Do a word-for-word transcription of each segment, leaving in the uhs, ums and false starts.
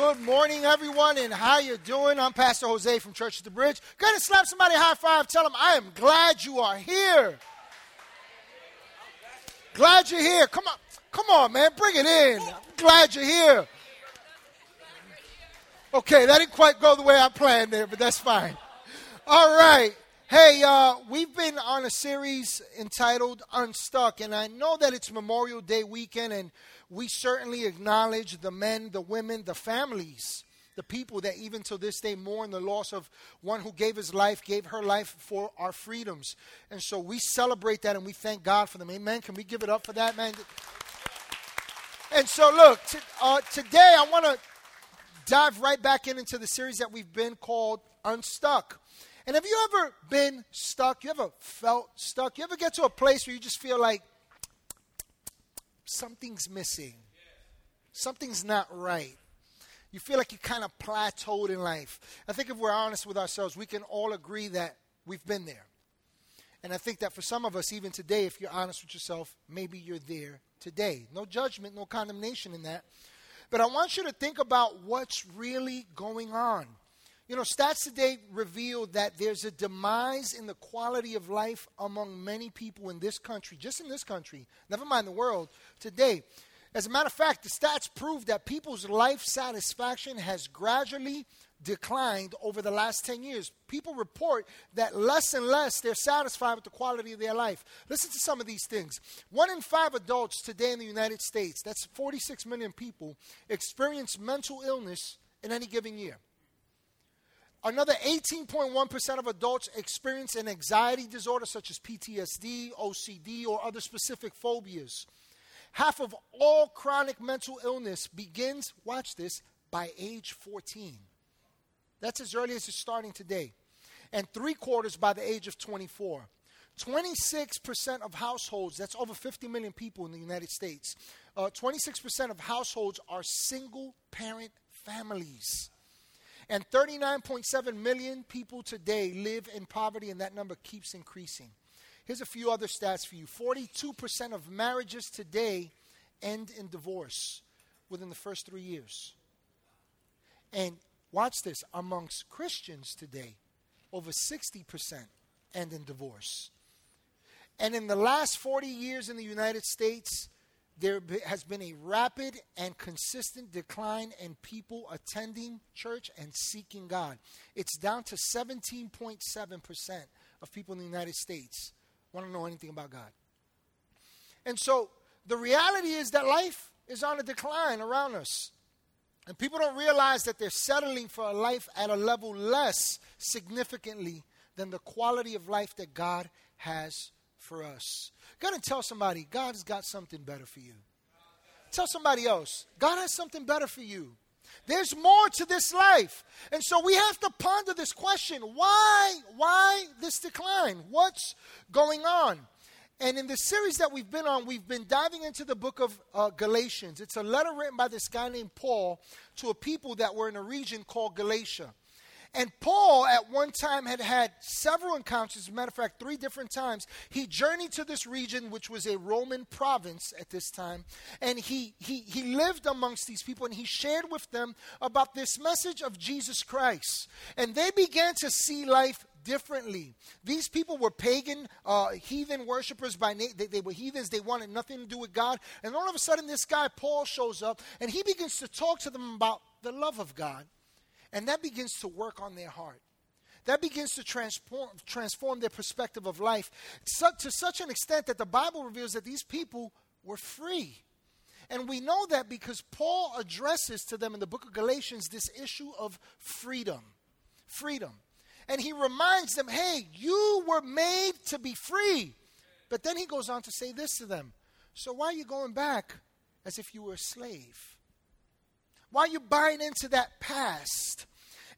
Good morning, everyone, and how you doing? I'm Pastor Jose from Church at the Bridge. Go ahead and slap somebody high five. Tell them, I am glad you are here. Glad you're here. Come on. Come on, man. Bring it in. I'm glad you're here. Okay, that didn't quite go the way I planned there, but that's fine. All right. Hey, uh, we've been on a series entitled Unstuck, and I know that it's Memorial Day weekend, and we certainly acknowledge the men, the women, the families, the people that even to this day mourn the loss of one who gave his life, gave her life for our freedoms. And so we celebrate that, and we thank God for them. Amen. Can we give it up for that, man? And so, look, t- uh, today I want to dive right back in into the series that we've been called Unstuck. And have you ever been stuck? You ever felt stuck? You ever get to a place where you just feel like something's missing? Something's not right. You feel like you kind of plateaued in life. I think if we're honest with ourselves, we can all agree that we've been there. And I think that for some of us, even today, if you're honest with yourself, maybe you're there today. No judgment, no condemnation in that. But I want you to think about what's really going on. You know, stats today reveal that there's a demise in the quality of life among many people in this country, just in this country, never mind the world, today. As a matter of fact, the stats prove that people's life satisfaction has gradually declined over the last ten years. People report that less and less they're satisfied with the quality of their life. Listen to some of these things. One in five adults today in the United States, that's forty-six million people, experience mental illness in any given year. Another eighteen point one percent of adults experience an anxiety disorder such as P T S D, O C D, or other specific phobias. Half of all chronic mental illness begins, watch this, by age fourteen. That's as early as it's starting today. And three quarters by the age of twenty-four. twenty-six percent of households, that's over fifty million people in the United States, uh, twenty-six percent of households are single-parent families. And thirty-nine point seven million people today live in poverty, and that number keeps increasing. Here's a few other stats for you. forty-two percent of marriages today end in divorce within the first three years. And watch this, amongst Christians today, over sixty percent end in divorce. And in the last forty years in the United States, there has been a rapid and consistent decline in people attending church and seeking God. It's down to seventeen point seven percent of people in the United States want to know anything about God. And so the reality is that life is on a decline around us. And people don't realize that they're settling for a life at a level less significantly than the quality of life that God has for us. Go and tell somebody, God's got something better for you. Tell somebody else, God has something better for you. There's more to this life. And so we have to ponder this question. Why, why this decline? What's going on? And in the series that we've been on, we've been diving into the book of uh, Galatians. It's a letter written by this guy named Paul to a people that were in a region called Galatia. And Paul, at one time, had had several encounters. As a matter of fact, three different times. He journeyed to this region, which was a Roman province at this time. And he he he lived amongst these people, and he shared with them about this message of Jesus Christ. And they began to see life differently. These people were pagan, uh, heathen worshipers. By na- they, they were heathens. They wanted nothing to do with God. And all of a sudden, this guy, Paul, shows up, and he begins to talk to them about the love of God. And that begins to work on their heart. That begins to transform transform their perspective of life so, to such an extent that the Bible reveals that these people were free. And we know that because Paul addresses to them in the book of Galatians this issue of freedom. Freedom. And he reminds them, hey, you were made to be free. But then he goes on to say this to them. So why are you going back as if you were a slave? Why are you buying into that past?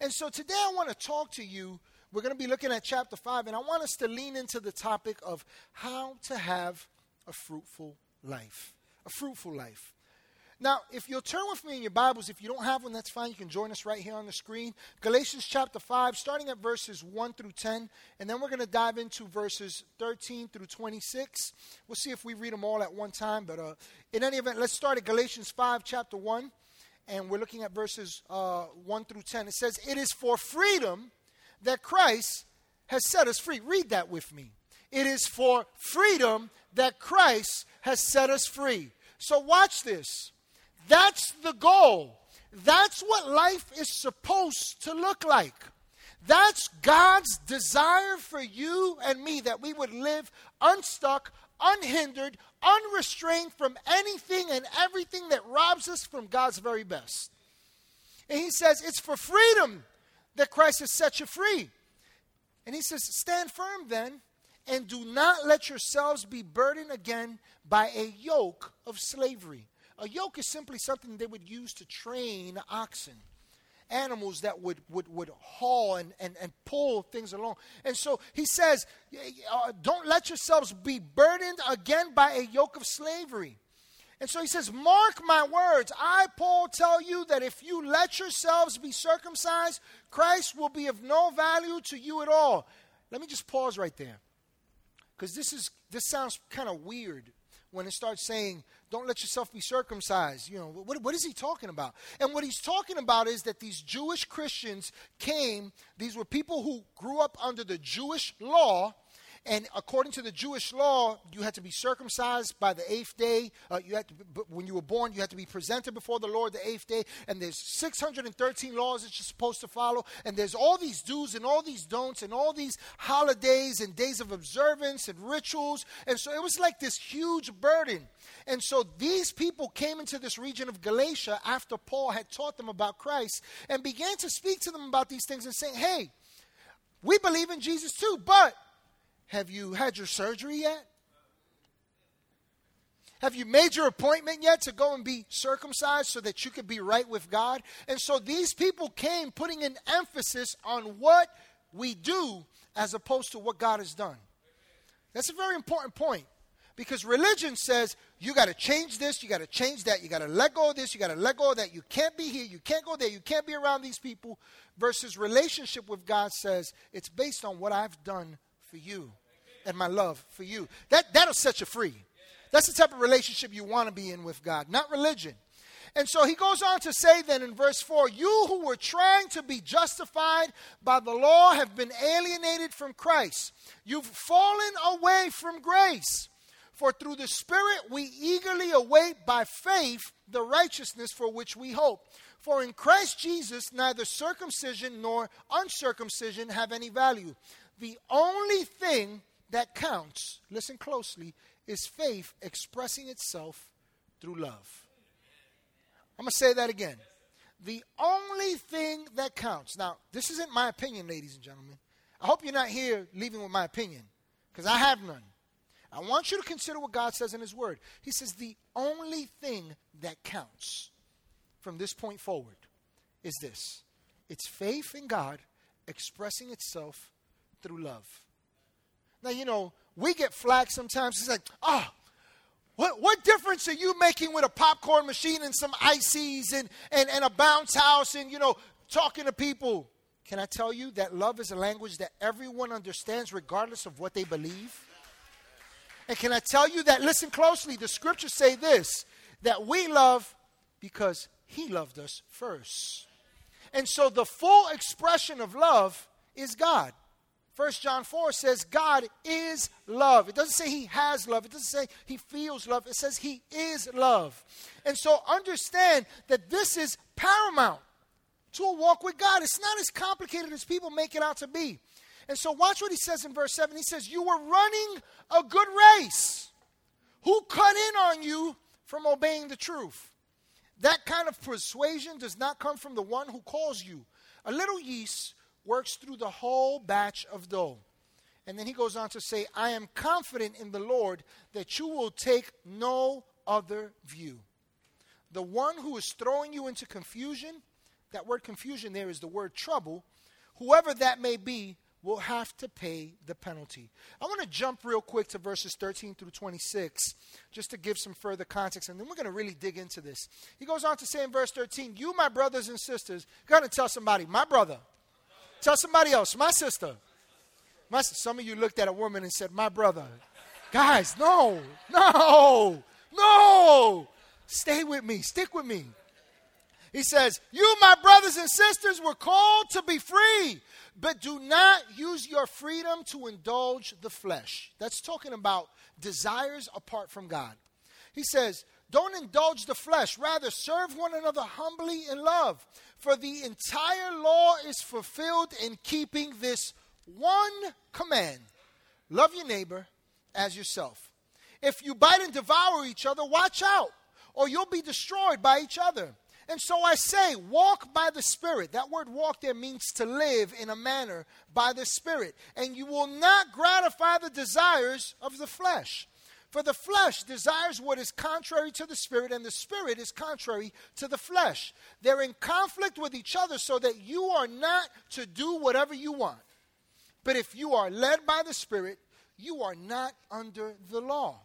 And so today I want to talk to you. We're going to be looking at chapter five, and I want us to lean into the topic of how to have a fruitful life. A fruitful life. Now, if you'll turn with me in your Bibles, if you don't have one, that's fine. You can join us right here on the screen. Galatians chapter five, starting at verses one through ten, and then we're going to dive into verses thirteen through twenty-six. We'll see if we read them all at one time, but uh, in any event, let's start at Galatians five, chapter one. and we're looking at verses uh, one through ten. It says, it is for freedom that Christ has set us free. Read that with me. It is for freedom that Christ has set us free. So watch this. That's the goal. That's what life is supposed to look like. That's God's desire for you and me, that we would live unstuck, unhindered, unrestrained from anything and everything that robs us from God's very best. And he says, it's for freedom that Christ has set you free. And he says, stand firm then, and do not let yourselves be burdened again by a yoke of slavery. A yoke is simply something they would use to train oxen, animals that would would, would haul and, and, and pull things along. And so he says, uh, don't let yourselves be burdened again by a yoke of slavery. And so he says, mark my words. I, Paul, tell you that if you let yourselves be circumcised, Christ will be of no value to you at all. Let me just pause right there, because this is this sounds kind of weird when it starts saying, don't let yourself be circumcised. You know, what, what is he talking about? And what he's talking about is that these Jewish Christians came, these were people who grew up under the Jewish law, and according to the Jewish law, you had to be circumcised by the eighth day. Uh, you had to, when you were born, you had to be presented before the Lord the eighth day. And there's six hundred thirteen laws that you're supposed to follow. And there's all these do's and all these don'ts and all these holidays and days of observance and rituals. And so it was like this huge burden. And so these people came into this region of Galatia after Paul had taught them about Christ and began to speak to them about these things and saying, hey, we believe in Jesus too, but have you had your surgery yet? Have you made your appointment yet to go and be circumcised so that you could be right with God? And so these people came putting an emphasis on what we do as opposed to what God has done. That's a very important point, because religion says you got to change this, you got to change that, you got to let go of this, you got to let go of that. You can't be here, you can't go there, you can't be around these people. Versus relationship with God says it's based on what I've done for you and my love for you. That, that'll set you free. That's the type of relationship you want to be in with God, not religion. And so he goes on to say then in verse four, you who were trying to be justified by the law have been alienated from Christ. You've fallen away from grace. For through the Spirit we eagerly await by faith the righteousness for which we hope. For in Christ Jesus neither circumcision nor uncircumcision have any value. The only thing that counts, listen closely, is faith expressing itself through love. I'm going to say that again. The only thing that counts. Now, this isn't my opinion, ladies and gentlemen. I hope you're not here leaving with my opinion, because I have none. I want you to consider what God says in his word. He says the only thing that counts from this point forward is this. It's faith in God expressing itself through love. Now, you know, we get flack sometimes. It's like, oh, what what difference are you making with a popcorn machine and some ices and, and, and a bounce house and, you know, talking to people? Can I tell you that love is a language that everyone understands regardless of what they believe? And can I tell you that, listen closely, the scriptures say this, that we love because he loved us first. And so the full expression of love is God. First John four says God is love. It doesn't say he has love. It doesn't say he feels love. It says he is love. And so understand that this is paramount to a walk with God. It's not as complicated as people make it out to be. And so watch what he says in verse seven. He says, you were running a good race. Who cut in on you from obeying the truth? That kind of persuasion does not come from the one who calls you. A little yeast works through the whole batch of dough. And then he goes on to say, I am confident in the Lord that you will take no other view. The one who is throwing you into confusion, that word confusion there is the word trouble, whoever that may be will have to pay the penalty. I want to jump real quick to verses thirteen through twenty-six just to give some further context, and then we're going to really dig into this. He goes on to say in verse thirteen, you, my brothers and sisters, got to tell somebody, my brother. Tell somebody else, my sister. My, some of you looked at a woman and said, my brother. Guys, no, no, no. Stay with me. Stick with me. He says, you, my brothers and sisters, were called to be free, but do not use your freedom to indulge the flesh. That's talking about desires apart from God. He says, don't indulge the flesh. Rather, serve one another humbly in love. For the entire law is fulfilled in keeping this one command. Love your neighbor as yourself. If you bite and devour each other, watch out, or you'll be destroyed by each other. And so I say, walk by the Spirit. That word walk there means to live in a manner by the Spirit. And you will not gratify the desires of the flesh. For the flesh desires what is contrary to the Spirit, and the Spirit is contrary to the flesh. They're in conflict with each other so that you are not to do whatever you want. But if you are led by the Spirit, you are not under the law.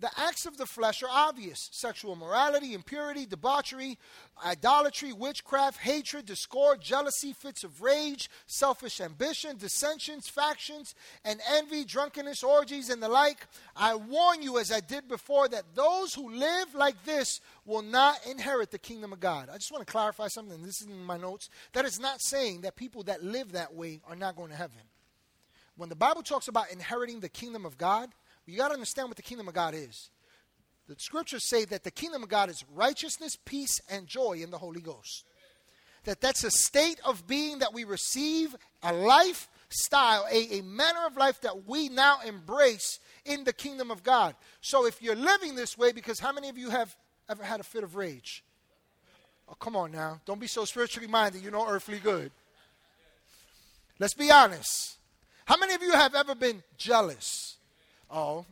The acts of the flesh are obvious: sexual immorality, impurity, debauchery, idolatry, witchcraft, hatred, discord, jealousy, fits of rage, selfish ambition, dissensions, factions, and envy, drunkenness, orgies, and the like. I warn you, as I did before, that those who live like this will not inherit the kingdom of God. I just want to clarify something. This is in my notes. That is not saying that people that live that way are not going to heaven. When the Bible talks about inheriting the kingdom of God, you got to understand what the kingdom of God is. The scriptures say that the kingdom of God is righteousness, peace, and joy in the Holy Ghost. That that's a state of being that we receive, a lifestyle, a, a manner of life that we now embrace in the kingdom of God. So if you're living this way, because how many of you have ever had a fit of rage? Oh, come on now. Don't be so spiritually minded. You're no earthly good. Let's be honest. How many of you have ever been jealous? Oh,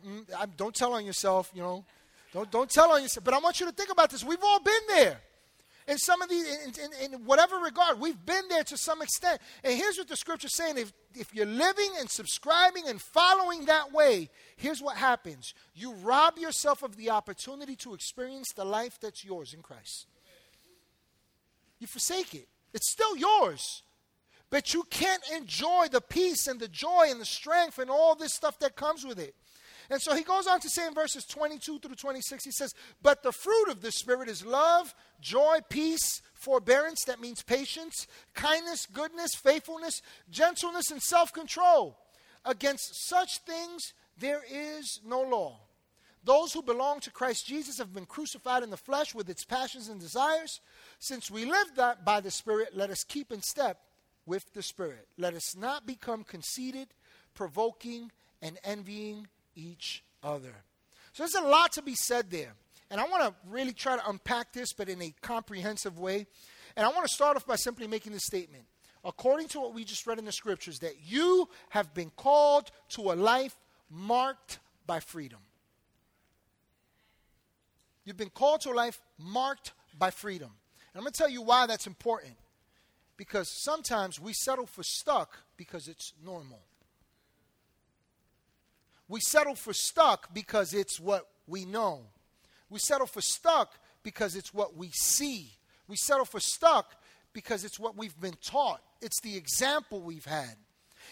don't tell on yourself, you know. Don't don't tell on yourself. But I want you to think about this. We've all been there. In some of these, in, in, in whatever regard, we've been there to some extent. And here's what the scripture's saying. If, if you're living and subscribing and following that way, here's what happens. You rob yourself of the opportunity to experience the life that's yours in Christ. You forsake it. It's still yours. But you can't enjoy the peace and the joy and the strength and all this stuff that comes with it. And so he goes on to say in verses twenty-two through twenty-six, he says, but the fruit of the Spirit is love, joy, peace, forbearance, that means patience, kindness, goodness, faithfulness, gentleness, and self-control. Against such things there is no law. Those who belong to Christ Jesus have been crucified in the flesh with its passions and desires. Since we live that by the Spirit, let us keep in step with the Spirit. Let us not become conceited, provoking, and envying each other. So there's a lot to be said there. And I want to really try to unpack this, but in a comprehensive way. And I want to start off by simply making this statement. According to what we just read in the scriptures, that you have been called to a life marked by freedom. You've been called to a life marked by freedom. And I'm going to tell you why that's important. Because sometimes we settle for stuck because it's normal. We settle for stuck because it's what we know. We settle for stuck because it's what we see. We settle for stuck because it's what we've been taught. It's the example we've had.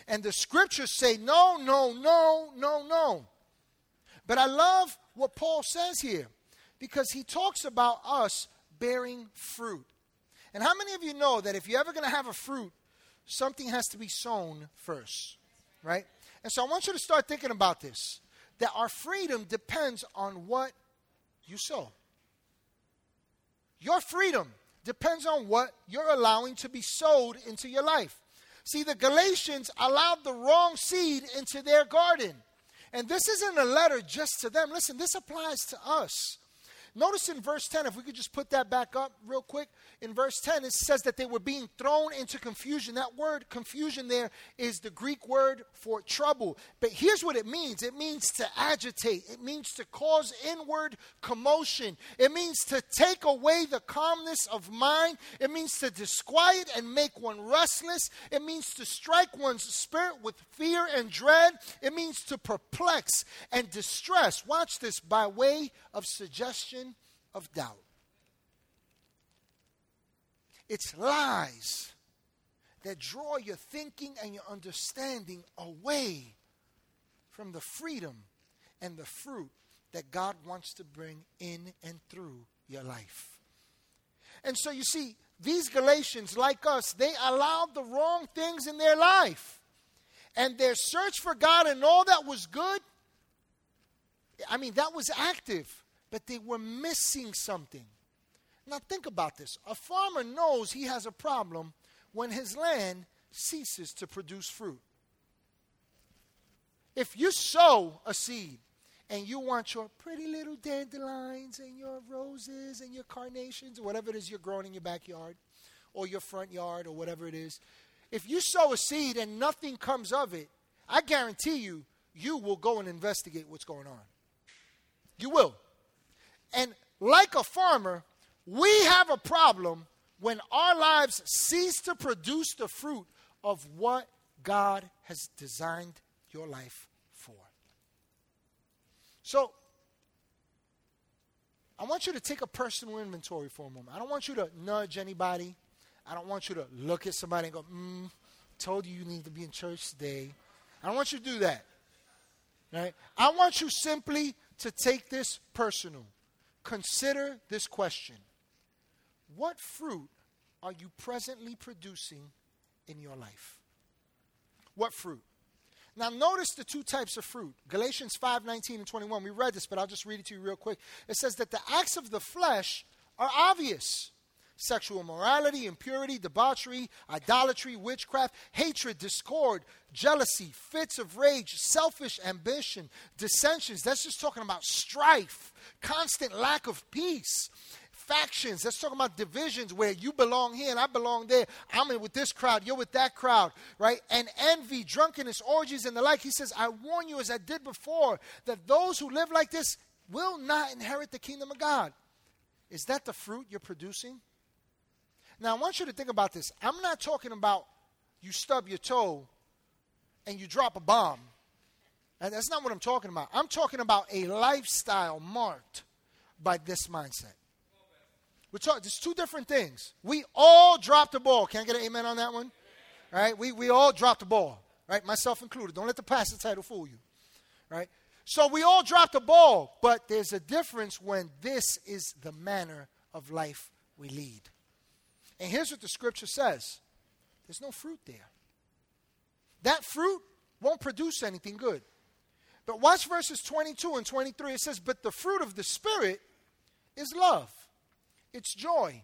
And the scriptures say, no, no, no, no, no. But I love what Paul says here, because he talks about us bearing fruit. And how many of you know that if you're ever going to have a fruit, something has to be sown first, right? And so I want you to start thinking about this, that our freedom depends on what you sow. Your freedom depends on what you're allowing to be sowed into your life. See, the Galatians allowed the wrong seed into their garden. And this isn't a letter just to them. Listen, this applies to us. Notice in verse ten, if we could just put that back up real quick. In verse ten, it says that they were being thrown into confusion. That word confusion there is the Greek word for trouble. But here's what it means. It means to agitate. It means to cause inward commotion. It means to take away the calmness of mind. It means to disquiet and make one restless. It means to strike one's spirit with fear and dread. It means to perplex and distress. Watch this, by way of suggestion of doubt. It's lies that draw your thinking and your understanding away from the freedom and the fruit that God wants to bring in and through your life. And so you see, these Galatians, like us, they allowed the wrong things in their life. And their search for God and all that was good, I mean, that was active. But they were missing something. Now think about this. A farmer knows he has a problem when his land ceases to produce fruit. If you sow a seed and you want your pretty little dandelions and your roses and your carnations or whatever it is you're growing in your backyard or your front yard or whatever it is, if you sow a seed and nothing comes of it, I guarantee you, you will go and investigate what's going on. You will. And like a farmer, we have a problem when our lives cease to produce the fruit of what God has designed your life for. So, I want you to take a personal inventory for a moment. I don't want you to nudge anybody. I don't want you to look at somebody and go, mm, told you you need to be in church today. I don't want you to do that. Right? I want you simply to take this personal. Consider this question. What fruit are you presently producing in your life? What fruit? Now notice the two types of fruit. Galatians five nineteen and twenty-one. We read this, but I'll just read it to you real quick. It says that the acts of the flesh are obvious. Sexual immorality, impurity, debauchery, idolatry, witchcraft, hatred, discord, jealousy, fits of rage, selfish ambition, dissensions. That's just talking about strife, constant lack of peace. Factions, that's talking about divisions where you belong here and I belong there. I'm in with this crowd, you're with that crowd, right? And envy, drunkenness, orgies, and the like. He says, I warn you as I did before that those who live like this will not inherit the kingdom of God. Is that the fruit you're producing? Now, I want you to think about this. I'm not talking about you stub your toe and you drop a bomb. And that's not what I'm talking about. I'm talking about a lifestyle marked by this mindset. We're talking, there's two different things. We all dropped the ball. Can I get an amen on that one? All right, we, we all dropped the ball, right? Myself included. Don't let the pastor title fool you, right? So we all dropped the ball, but there's a difference when this is the manner of life we lead. And here's what the scripture says. There's no fruit there. That fruit won't produce anything good. But watch verses twenty-two and twenty-three. It says, but the fruit of the Spirit is love. It's joy.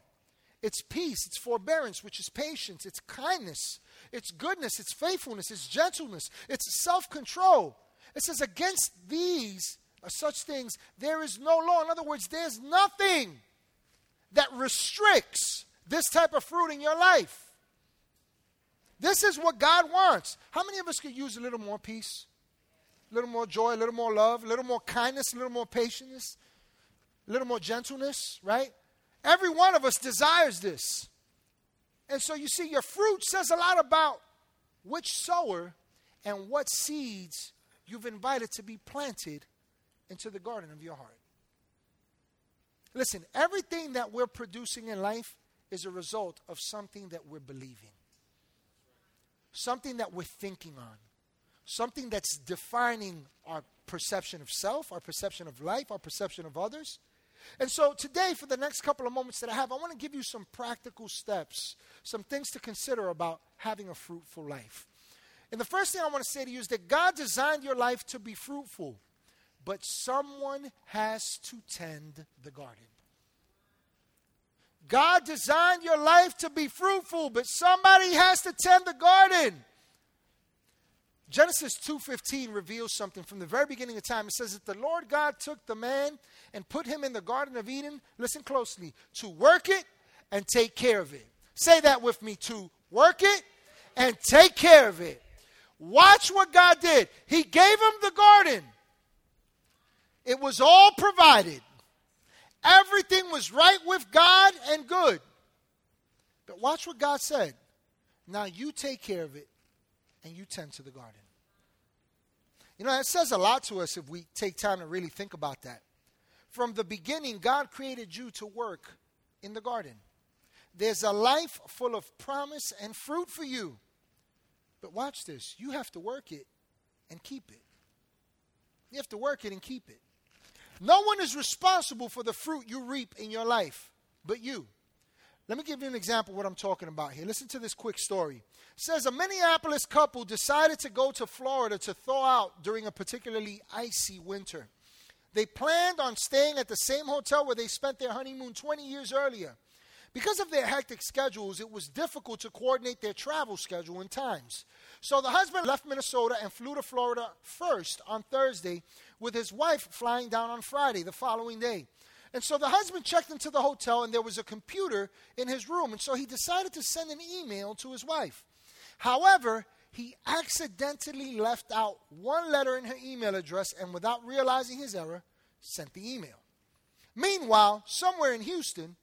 It's peace. It's forbearance, which is patience. It's kindness. It's goodness. It's faithfulness. It's gentleness. It's self-control. It says against these or such things, there is no law. In other words, there's nothing that restricts this type of fruit in your life. This is what God wants. How many of us could use a little more peace, a little more joy, a little more love, a little more kindness, a little more patience, a little more gentleness, right? Every one of us desires this. And so you see, your fruit says a lot about which sower and what seeds you've invited to be planted into the garden of your heart. Listen, everything that we're producing in life is a result of something that we're believing, something that we're thinking on, something that's defining our perception of self, our perception of life, our perception of others. And so today, for the next couple of moments that I have, I want to give you some practical steps, some things to consider about having a fruitful life. And the first thing I want to say to you is that God designed your life to be fruitful, but someone has to tend the garden. God designed your life to be fruitful, but somebody has to tend the garden. Genesis two fifteen reveals something from the very beginning of time. It says that the Lord God took the man and put him in the Garden of Eden, listen closely, to work it and take care of it. Say that with me, to work it and take care of it. Watch what God did. He gave him the garden. It was all provided. Everything was right with God and good. But watch what God said. Now you take care of it and you tend to the garden. You know, that says a lot to us if we take time to really think about that. From the beginning, God created you to work in the garden. There's a life full of promise and fruit for you. But watch this. You have to work it and keep it. You have to work it and keep it. No one is responsible for the fruit you reap in your life but you. Let me give you an example of what I'm talking about here. Listen to this quick story. It says a Minneapolis couple decided to go to Florida to thaw out during a particularly icy winter. They planned on staying at the same hotel where they spent their honeymoon twenty years earlier. Because of their hectic schedules, it was difficult to coordinate their travel schedule and times. So the husband left Minnesota and flew to Florida first on Thursday, with his wife flying down on Friday the following day. And so the husband checked into the hotel, and there was a computer in his room. And so he decided to send an email to his wife. However, he accidentally left out one letter in her email address, and without realizing his error, sent the email. Meanwhile, somewhere in Houston,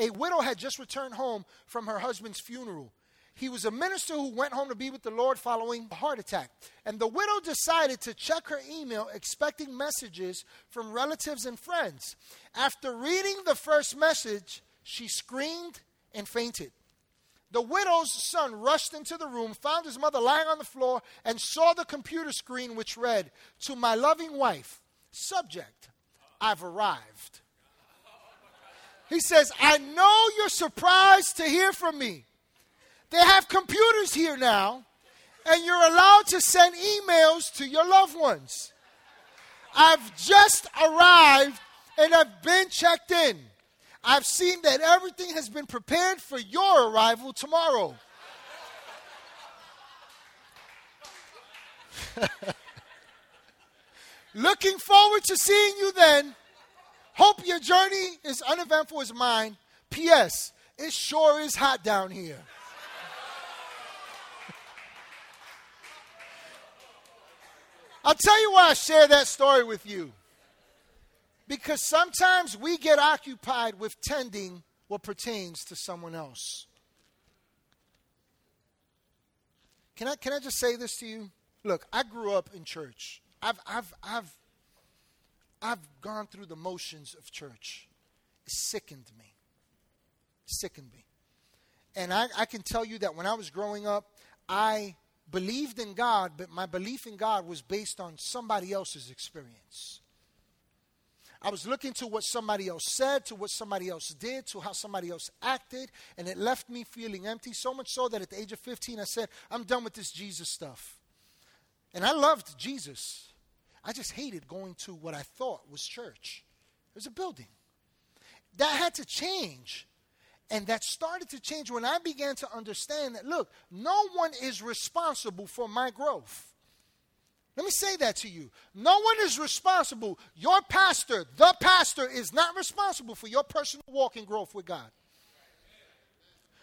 a widow had just returned home from her husband's funeral. He was a minister who went home to be with the Lord following a heart attack. And the widow decided to check her email, expecting messages from relatives and friends. After reading the first message, she screamed and fainted. The widow's son rushed into the room, found his mother lying on the floor, and saw the computer screen, which read, "To my loving wife, subject, I've arrived." He says, "I know you're surprised to hear from me. They have computers here now, and you're allowed to send emails to your loved ones. I've just arrived, and I've been checked in. I've seen that everything has been prepared for your arrival tomorrow." "Looking forward to seeing you then. Hope your journey is uneventful as mine. P S. It sure is hot down here." I'll tell you why I share that story with you. Because sometimes we get occupied with tending what pertains to someone else. Can I can I just say this to you? Look, I grew up in church. I've I've I've I've gone through the motions of church. It sickened me. It sickened me. And I, I can tell you that when I was growing up, I believed in God, but my belief in God was based on somebody else's experience. I was looking to what somebody else said, to what somebody else did, to how somebody else acted, and it left me feeling empty, so much so that at the age of fifteen, I said, "I'm done with this Jesus stuff." And I loved Jesus. I just hated going to what I thought was church. It was a building. That had to change. And that started to change when I began to understand that, look, no one is responsible for my growth. Let me say that to you. No one is responsible. Your pastor, the pastor, is not responsible for your personal walk and growth with God.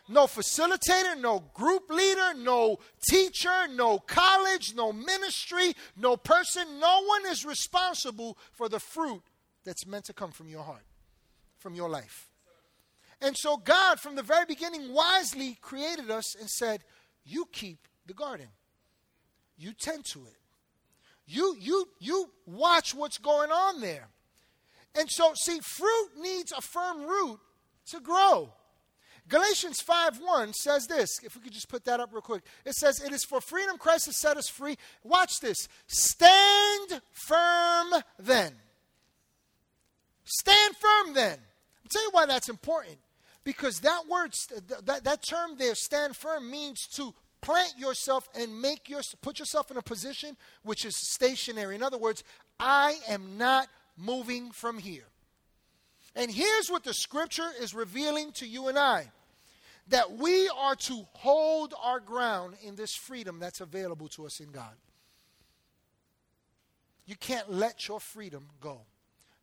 No facilitator, no group leader, no teacher, no college, no ministry, no person. No one is responsible for the fruit that's meant to come from your heart, from your life. And so God, from the very beginning, wisely created us and said, "You keep the garden. You tend to it. You you you watch what's going on there." And so, see, fruit needs a firm root to grow. Galatians five one says this. If we could just put that up real quick. It says, "It is for freedom Christ has set us free." Watch this. "Stand firm then." Stand firm then. I'll tell you why that's important. Because that word, that, that term there, "stand firm," means to plant yourself and make your, put yourself in a position which is stationary. In other words, I am not moving from here. And here's what the scripture is revealing to you and I, that we are to hold our ground in this freedom that's available to us in God. You can't let your freedom go.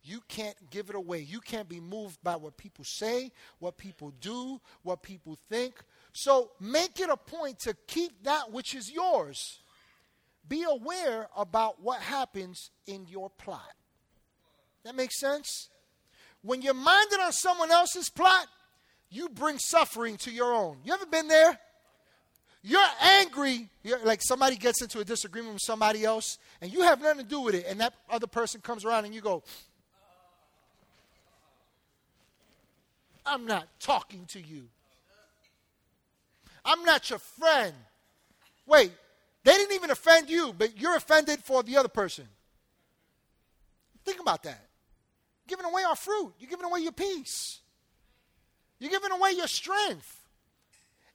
You can't give it away. You can't be moved by what people say, what people do, what people think. So make it a point to keep that which is yours. Be aware about what happens in your plot. That makes sense? When you're minded on someone else's plot, you bring suffering to your own. You ever been there? You're angry, you're, like somebody gets into a disagreement with somebody else, and you have nothing to do with it, and that other person comes around and you go, "I'm not talking to you. I'm not your friend." Wait, they didn't even offend you, but you're offended for the other person. Think about that. You're giving away our fruit. You're giving away your peace. You're giving away your strength.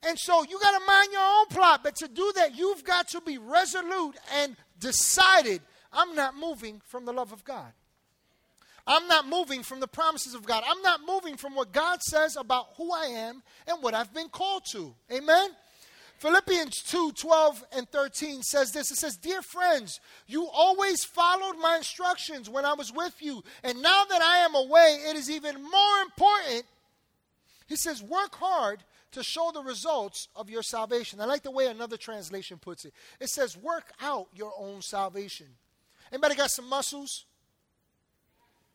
And so you got to mind your own plot. But to do that, you've got to be resolute and decided. I'm not moving from the love of God. I'm not moving from the promises of God. I'm not moving from what God says about who I am and what I've been called to. Amen? Philippians two, twelve, and thirteen says this. It says, "Dear friends, you always followed my instructions when I was with you. And now that I am away, it is even more important." He says, "Work hard to show the results of your salvation." I like the way another translation puts it. It says, "Work out your own salvation." Anybody got some muscles?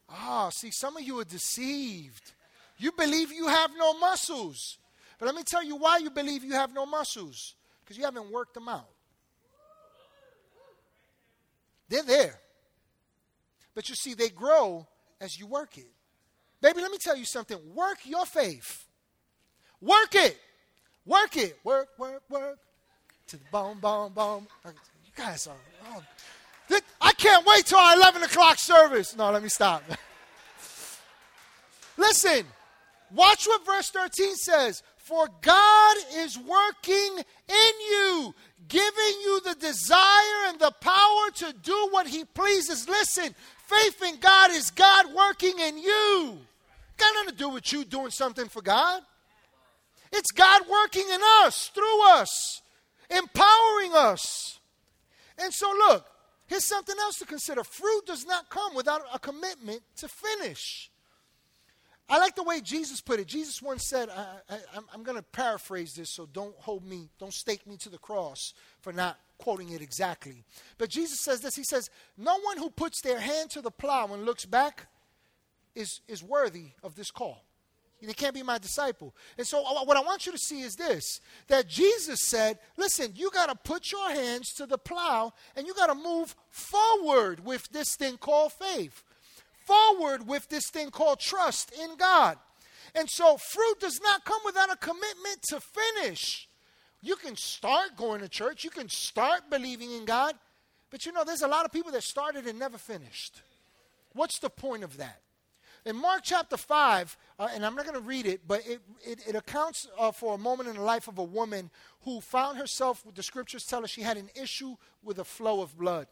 Ah, see, some of you are deceived. You believe you have no muscles. But let me tell you why you believe you have no muscles. Because you haven't worked them out. They're there. But you see, they grow as you work it. Baby, let me tell you something. Work your faith. Work it. Work it. Work, work, work. To the bone, bone, bone. You guys are wrong. I can't wait till our eleven o'clock service. No, let me stop. Listen, watch what verse thirteen says. "For God is working in you, giving you the desire and the power to do what he pleases." Listen, faith in God is God working in you. Got nothing to do with you doing something for God. It's God working in us, through us, empowering us. And so look, here's something else to consider. Fruit does not come without a commitment to finish. I like the way Jesus put it. Jesus once said, I, I, I'm going to paraphrase this, so don't hold me, don't stake me to the cross for not quoting it exactly. But Jesus says this. He says, "No one who puts their hand to the plow and looks back is, is worthy of this call. They can't be my disciple." And so what I want you to see is this, that Jesus said, listen, you got to put your hands to the plow and you got to move forward with this thing called faith, forward with this thing called trust in God. And so fruit does not come without a commitment to finish. You can start going to church. You can start believing in God. But you know, there's a lot of people that started and never finished. What's the point of that? In Mark chapter five, uh, and I'm not going to read it, but it, it, it accounts uh, for a moment in the life of a woman who found herself, the scriptures tell us she had an issue with a flow of blood.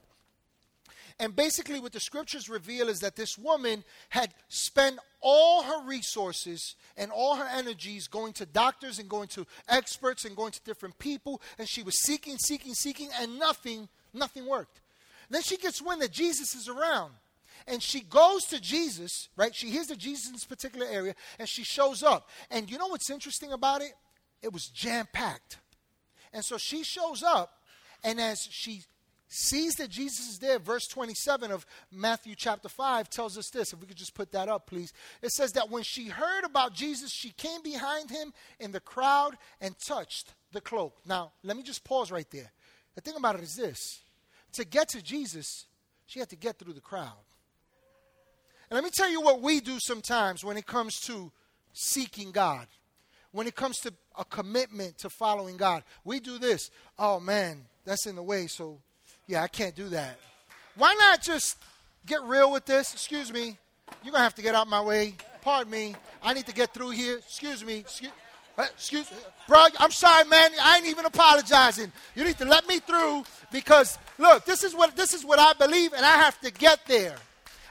And basically what the scriptures reveal is that this woman had spent all her resources and all her energies going to doctors and going to experts and going to different people. And she was seeking, seeking, seeking, and nothing, nothing worked. Then she gets wind that Jesus is around. And she goes to Jesus, right? She hears that Jesus in this particular area, and she shows up. And you know what's interesting about it? It was jam-packed. And so she shows up, and as she sees that Jesus is there, verse twenty-seven of Matthew chapter five tells us this. If we could just put that up, please. It says that when she heard about Jesus, she came behind him in the crowd and touched the cloak. Now, let me just pause right there. The thing about it is this. To get to Jesus, she had to get through the crowd. And let me tell you what we do sometimes when it comes to seeking God, when it comes to a commitment to following God. We do this. Oh, man, that's in the way, so, yeah, I can't do that. Why not just get real with this? Excuse me. You're going to have to get out my way. Pardon me. I need to get through here. Excuse me. Excuse, excuse me. Bro, I'm sorry, man. I ain't even apologizing. You need to let me through because, look, this is what this is what I believe, and I have to get there.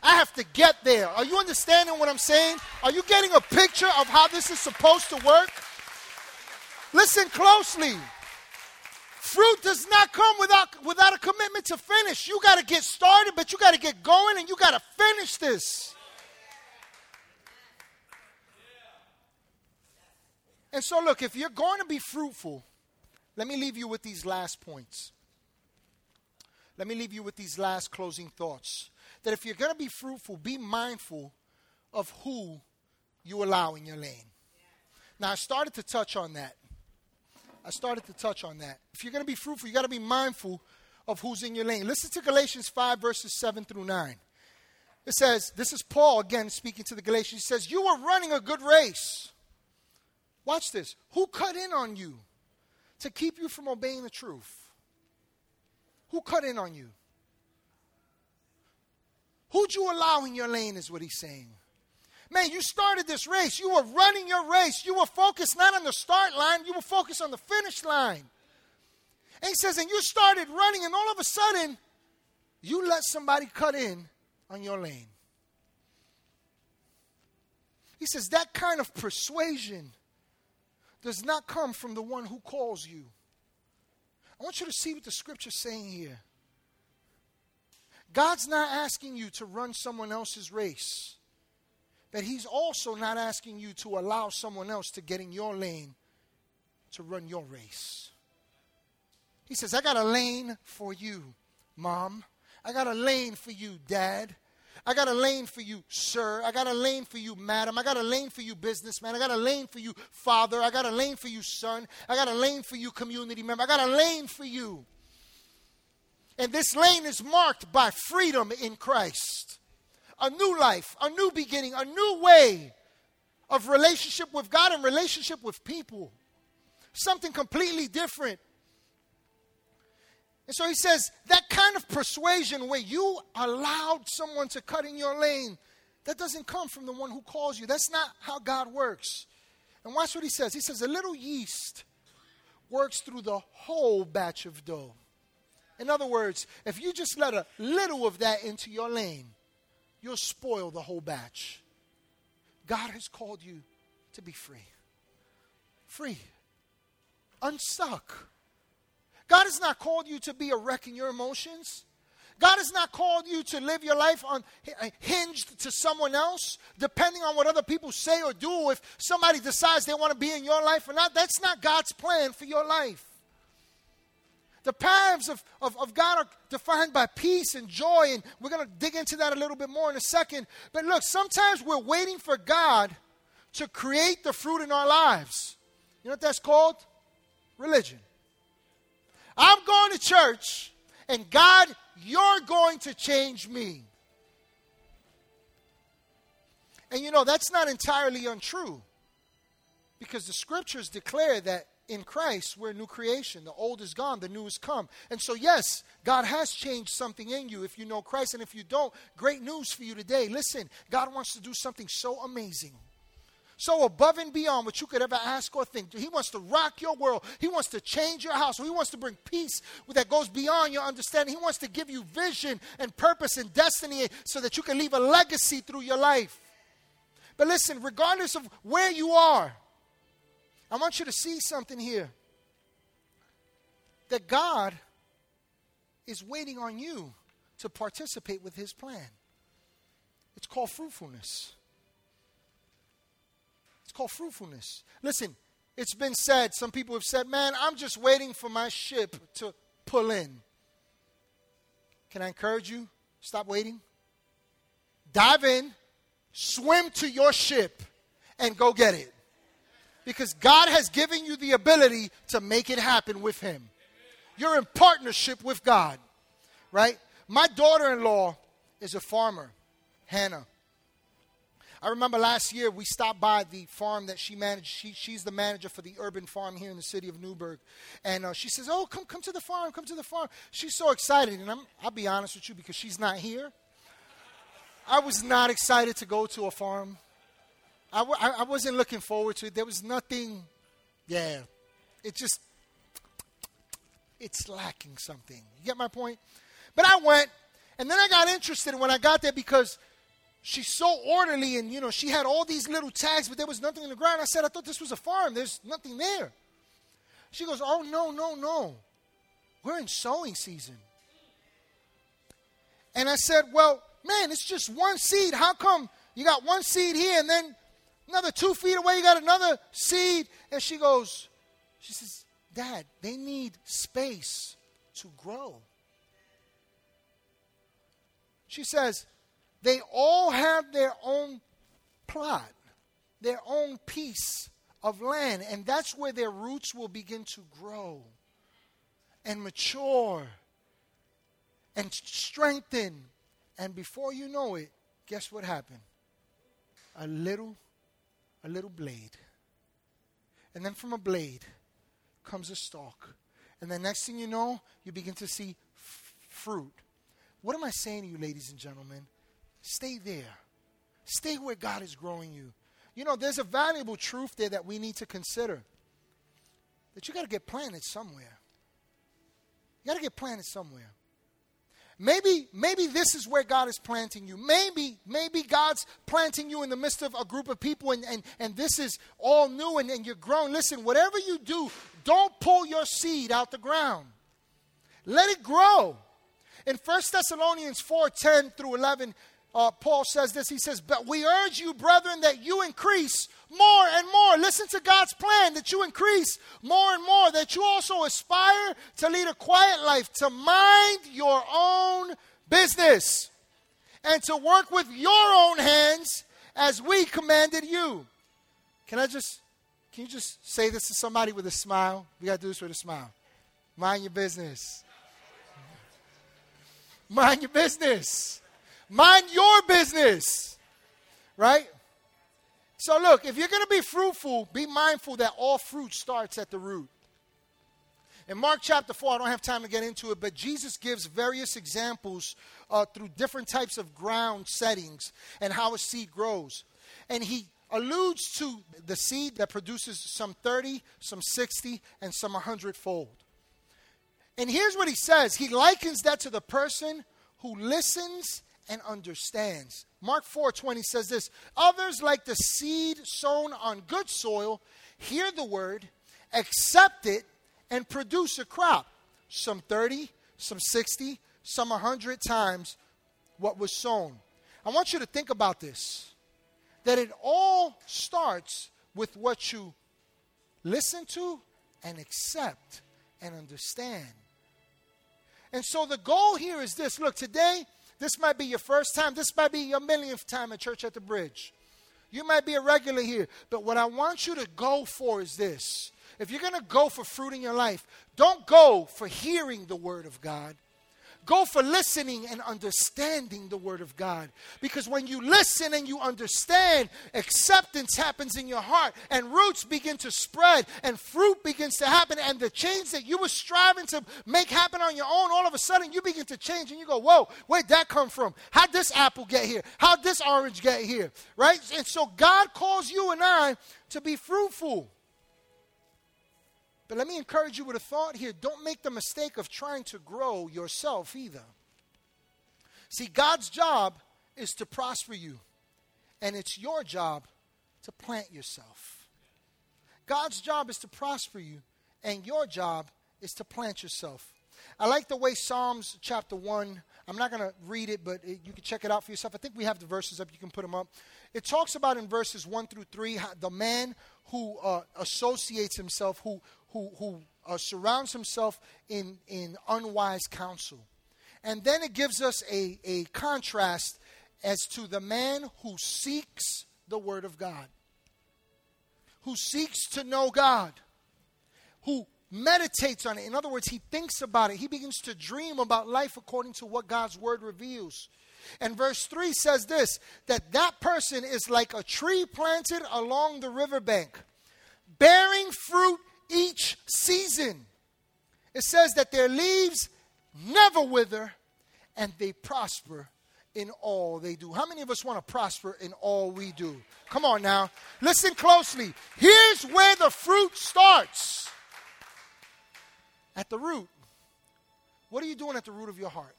I have to get there. Are you understanding what I'm saying? Are you getting a picture of how this is supposed to work? Listen closely. Fruit does not come without, without a commitment to finish. You got to get started, but you got to get going, and you got to finish this. And so, look, if you're going to be fruitful, let me leave you with these last points. Let me leave you with these last closing thoughts. That if you're going to be fruitful, be mindful of who you allow in your lane. Now, I started to touch on that. I started to touch on that. If you're going to be fruitful, you got to be mindful of who's in your lane. Listen to Galatians five, verses seven through nine. It says, this is Paul again speaking to the Galatians. He says, "You were running a good race." Watch this. "Who cut in on you to keep you from obeying the truth?" Who cut in on you? Who'd you allow in your lane is what he's saying. Man, you started this race. You were running your race. You were focused not on the start line. You were focused on the finish line. And he says, and you started running, and all of a sudden, you let somebody cut in on your lane. He says, that kind of persuasion does not come from the one who calls you. I want you to see what the scripture's saying here. God's not asking you to run someone else's race, but he's also not asking you to allow someone else to get in your lane to run your race. He says, I got a lane for you, Mom. I got a lane for you, Dad. I got a lane for you, sir. I got a lane for you, madam. I got a lane for you, businessman. I got a lane for you, father. I got a lane for you, son. I got a lane for you, community member. I got a lane for you. And this lane is marked by freedom in Christ. A new life, a new beginning, a new way of relationship with God and relationship with people. Something completely different. And so he says, that kind of persuasion where you allowed someone to cut in your lane, that doesn't come from the one who calls you. That's not how God works. And watch what he says. He says, a little yeast works through the whole batch of dough. In other words, if you just let a little of that into your lane, you'll spoil the whole batch. God has called you to be free. Free. Unstuck. God has not called you to be a wreck in your emotions. God has not called you to live your life on hinged to someone else, depending on what other people say or do. If somebody decides they want to be in your life or not, that's not God's plan for your life. The paths of, of, of God are defined by peace and joy, and we're going to dig into that a little bit more in a second. But look, sometimes we're waiting for God to create the fruit in our lives. You know what that's called? Religion. I'm going to church, and God, you're going to change me. And you know, that's not entirely untrue, because the scriptures declare that in Christ, we're a new creation. The old is gone, the new has come. And so, yes, God has changed something in you if you know Christ. And if you don't, great news for you today. Listen, God wants to do something so amazing. So above and beyond what you could ever ask or think. He wants to rock your world. He wants to change your house. He wants to bring peace that goes beyond your understanding. He wants to give you vision and purpose and destiny so that you can leave a legacy through your life. But listen, regardless of where you are, I want you to see something here. That God is waiting on you to participate with his plan. It's called fruitfulness. It's called fruitfulness. Listen, it's been said, some people have said, man, I'm just waiting for my ship to pull in. Can I encourage you? Stop waiting. Dive in, swim to your ship, and go get it. Because God has given you the ability to make it happen with him. You're in partnership with God, right? My daughter-in-law is a farmer, Hannah. I remember last year we stopped by the farm that she managed. She, she's the manager for the urban farm here in the city of Newburgh. And uh, she says, oh, come come to the farm, come to the farm. She's so excited. And I'm, I'll be honest with you, because she's not here, I was not excited to go to a farm. I, w- I wasn't looking forward to it. There was nothing, yeah. It just, it's lacking something. You get my point? But I went, and then I got interested when I got there, because she's so orderly, and, you know, she had all these little tags, but there was nothing in the ground. I said, I thought this was a farm. There's nothing there. She goes, oh, no, no, no. We're in sowing season. And I said, well, man, it's just one seed. How come you got one seed here, and then another two feet away, you got another seed? And she goes, she says, Dad, they need space to grow. She says, they all have their own plot, their own piece of land, and that's where their roots will begin to grow and mature and strengthen. And before you know it, guess what happened? A little A little blade. And then from a blade comes a stalk. And the next thing you know, you begin to see f- fruit. What am I saying to you, ladies and gentlemen? Stay there. Stay where God is growing you. You know, there's a valuable truth there that we need to consider. That you got to get planted somewhere. You got to get planted somewhere. Maybe, maybe this is where God is planting you. Maybe, maybe God's planting you in the midst of a group of people and, and, and this is all new and, and you're growing. Listen, whatever you do, don't pull your seed out the ground. Let it grow. In First Thessalonians four, ten through eleven, uh, Paul says this. He says, but we urge you, brethren, that you increase more and more. Listen to God's plan, that you increase more and more, that you also aspire to lead a quiet life, to mind your own business, and to work with your own hands as we commanded you. Can I just, can you just say this to somebody with a smile? We got to do this with a smile. Mind your business. Mind your business. Mind your business. Right? So look, if you're going to be fruitful, be mindful that all fruit starts at the root. In Mark chapter four, I don't have time to get into it, but Jesus gives various examples uh, through different types of ground settings and how a seed grows. And he alludes to the seed that produces some thirty, some sixty, and some one hundred fold. And here's what he says. He likens that to the person who listens and understands. Mark four twenty says this. Others, like the seed sown on good soil, hear the word, accept it, and produce a crop. Some thirty, some sixty, some one hundred times what was sown. I want you to think about this. That it all starts with what you listen to and accept and understand. And so the goal here is this. Look, today, this might be your first time. This might be your millionth time at Church at the Bridge. You might be a regular here. But what I want you to go for is this. If you're going to go for fruit in your life, don't go for hearing the Word of God. Go for listening and understanding the Word of God. Because when you listen and you understand, acceptance happens in your heart. And roots begin to spread. And fruit begins to happen. And the change that you were striving to make happen on your own, all of a sudden you begin to change. And you go, whoa, where'd that come from? How'd this apple get here? How'd this orange get here? Right? And so God calls you and I to be fruitful. But let me encourage you with a thought here. Don't make the mistake of trying to grow yourself either. See, God's job is to prosper you. And it's your job to plant yourself. God's job is to prosper you. And your job is to plant yourself. I like the way Psalms chapter one, I'm not going to read it, but it, you can check it out for yourself. I think we have the verses up. You can put them up. It talks about in verses one through three, how the man who uh, associates himself, who who, who uh, surrounds himself in, in unwise counsel. And then it gives us a, a contrast as to the man who seeks the word of God, who seeks to know God, who meditates on it. In other words, he thinks about it. He begins to dream about life according to what God's word reveals. And verse three says this, that that person is like a tree planted along the riverbank, bearing fruit each season. It says that their leaves never wither and they prosper in all they do. How many of us want to prosper in all we do? Come on now. Listen closely. Here's where the fruit starts. At the root. What are you doing at the root of your heart?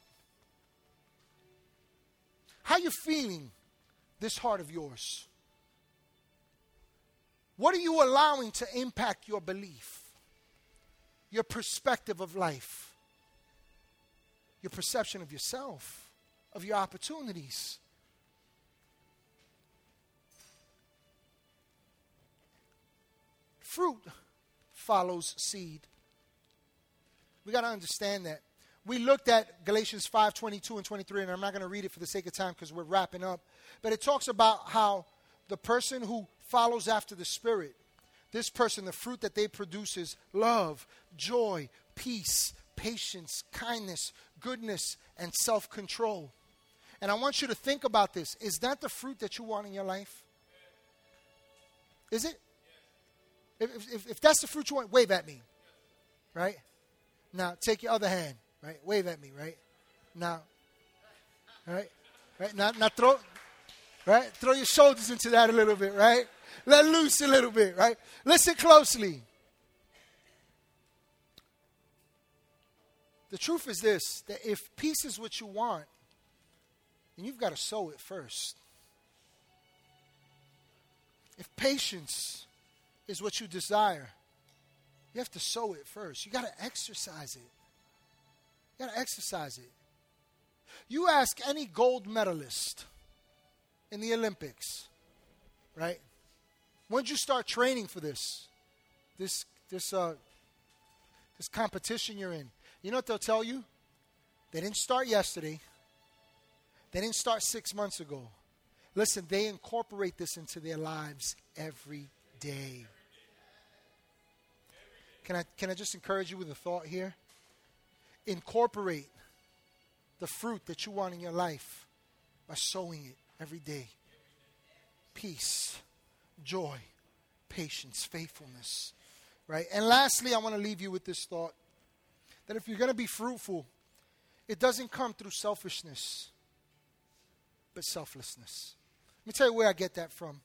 How are you feeling this heart of yours? What are you allowing to impact your belief, your perspective of life, your perception of yourself, of your opportunities? Fruit follows seed. We got to understand that. We looked at Galatians five, twenty-two and twenty-three, and I'm not going to read it for the sake of time because we're wrapping up. But it talks about how the person who follows after the Spirit, this person, the fruit that they produce is love, joy, peace, patience, kindness, goodness, and self-control. And I want you to think about this. Is that the fruit that you want in your life? Is it? If, if, if that's the fruit you want, wave at me. Right? Now, take your other hand. Right? Wave at me. Right? Now. Right? Right? Now, now throw... right? Throw your shoulders into that a little bit, right? Let loose a little bit, right? Listen closely. The truth is this, that if peace is what you want, then you've got to sow it first. If patience is what you desire, you have to sow it first. You got to exercise it. You got to exercise it. You ask any gold medalist in the Olympics, right? When did you start training for this? This this uh this competition you're in. You know what they'll tell you? They didn't start yesterday. They didn't start six months ago. Listen, they incorporate this into their lives every day. Can I can I just encourage you with a thought here? Incorporate the fruit that you want in your life by sowing it every day. Peace, joy, patience, faithfulness, right? And lastly, I want to leave you with this thought, that if you're going to be fruitful, it doesn't come through selfishness, but selflessness. Let me tell you where I get that from.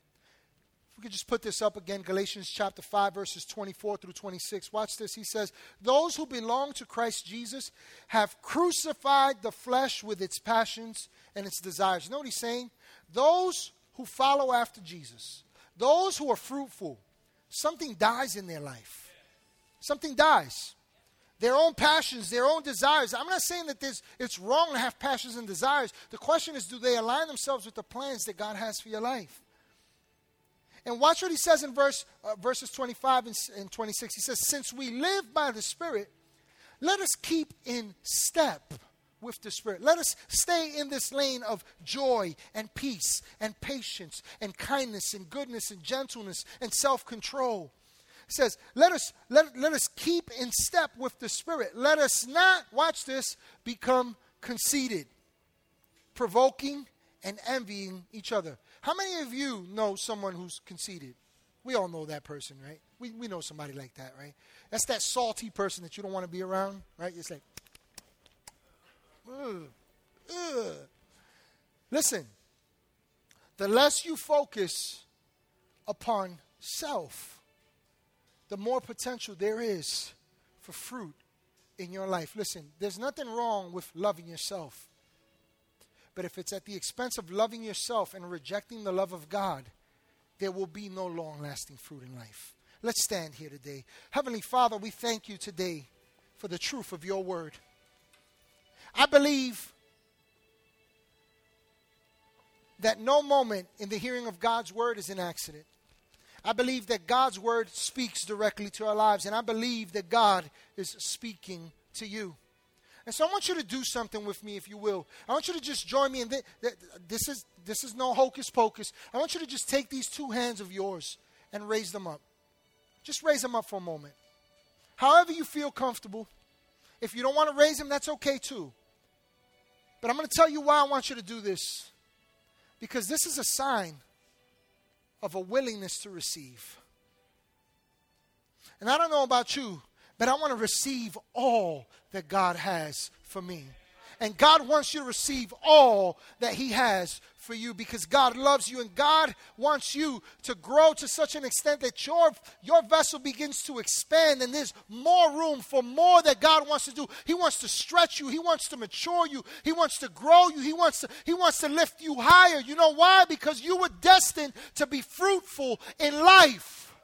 If we could just put this up again, Galatians chapter five, verses twenty-four through twenty-six. Watch this. He says, those who belong to Christ Jesus have crucified the flesh with its passions and its desires. You know what he's saying? Those who follow after Jesus, those who are fruitful, something dies in their life. Something dies. Their own passions, their own desires. I'm not saying that this, it's wrong to have passions and desires. The question is, do they align themselves with the plans that God has for your life? And watch what he says in verse uh, verses twenty-five and twenty-six. He says, since we live by the Spirit, let us keep in step with the Spirit. Let us stay in this lane of joy and peace and patience and kindness and goodness and gentleness and self-control. He says, let us, let, let us keep in step with the Spirit. Let us not, watch this, become conceited, provoking and envying each other. How many of you know someone who's conceited? We all know that person, right? We we know somebody like that, right? That's that salty person that you don't want to be around, right? It's like, ugh, ugh. Listen, the less you focus upon self, the more potential there is for fruit in your life. Listen, there's nothing wrong with loving yourself. But if it's at the expense of loving yourself and rejecting the love of God, there will be no long-lasting fruit in life. Let's stand here today. Heavenly Father, we thank you today for the truth of your word. I believe that no moment in the hearing of God's word is an accident. I believe that God's word speaks directly to our lives, and I believe that God is speaking to you. And so I want you to do something with me, if you will. I want you to just join me in this. This is, this is no hocus pocus. I want you to just take these two hands of yours and raise them up. Just raise them up for a moment. However you feel comfortable. If you don't want to raise them, that's okay too. But I'm going to tell you why I want you to do this. Because this is a sign of a willingness to receive. And I don't know about you, but I want to receive all that God has for me. And God wants you to receive all that he has for you, because God loves you and God wants you to grow to such an extent that your, your vessel begins to expand and there's more room for more that God wants to do. He wants to stretch you. He wants to mature you. He wants to grow you. He wants to, he wants to lift you higher. You know why? Because you were destined to be fruitful in life.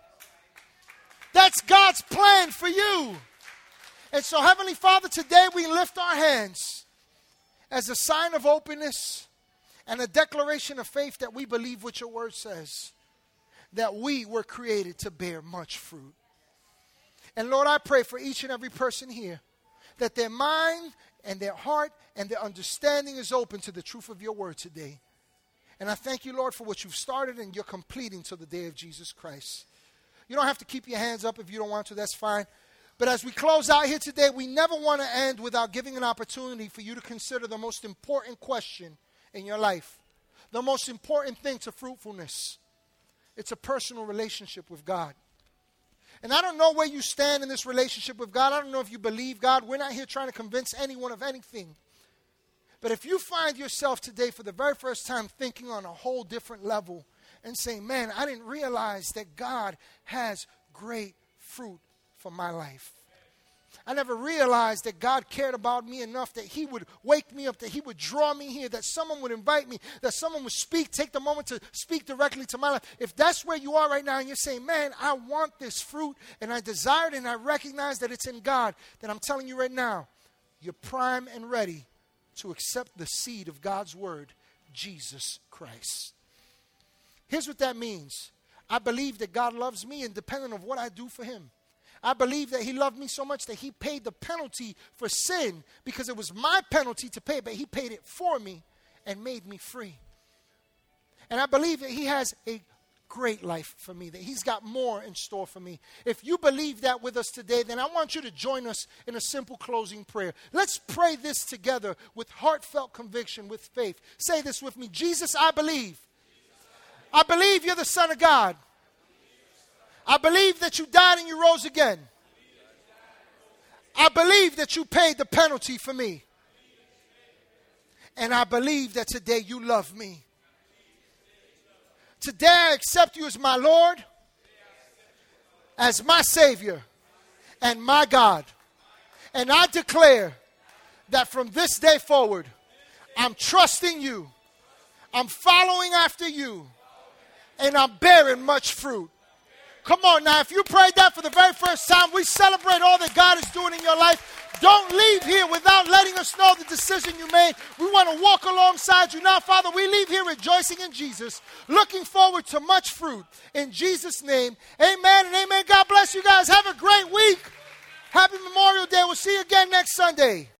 That's God's plan for you. And so, Heavenly Father, today we lift our hands as a sign of openness and a declaration of faith that we believe what your word says, that we were created to bear much fruit. And Lord, I pray for each and every person here that their mind and their heart and their understanding is open to the truth of your word today. And I thank you, Lord, for what you've started and you're completing till the day of Jesus Christ. You don't have to keep your hands up if you don't want to, that's fine. But as we close out here today, we never want to end without giving an opportunity for you to consider the most important question in your life. The most important thing to fruitfulness. It's a personal relationship with God. And I don't know where you stand in this relationship with God. I don't know if you believe God. We're not here trying to convince anyone of anything. But if you find yourself today for the very first time thinking on a whole different level and saying, man, I didn't realize that God has great fruit for my life. I never realized that God cared about me enough that he would wake me up, that he would draw me here, that someone would invite me, that someone would speak, take the moment to speak directly to my life. If that's where you are right now and you're saying, man, I want this fruit and I desire it and I recognize that it's in God, then I'm telling you right now, you're prime and ready to accept the seed of God's word, Jesus Christ. Here's what that means. I believe that God loves me independent of what I do for him. I believe that he loved me so much that he paid the penalty for sin because it was my penalty to pay, but he paid it for me and made me free. And I believe that he has a great life for me, that he's got more in store for me. If you believe that with us today, then I want you to join us in a simple closing prayer. Let's pray this together with heartfelt conviction, with faith. Say this with me. Jesus, I believe. I believe you're the Son of God. I believe that you died and you rose again. I believe that you paid the penalty for me. And I believe that today you love me. Today I accept you as my Lord, as my Savior, and my God. And I declare that from this day forward, I'm trusting you, I'm following after you, and I'm bearing much fruit. Come on now, if you prayed that for the very first time, we celebrate all that God is doing in your life. Don't leave here without letting us know the decision you made. We want to walk alongside you. Now, Father, we leave here rejoicing in Jesus, looking forward to much fruit. In Jesus' name, amen and amen. God bless you guys. Have a great week. Happy Memorial Day. We'll see you again next Sunday.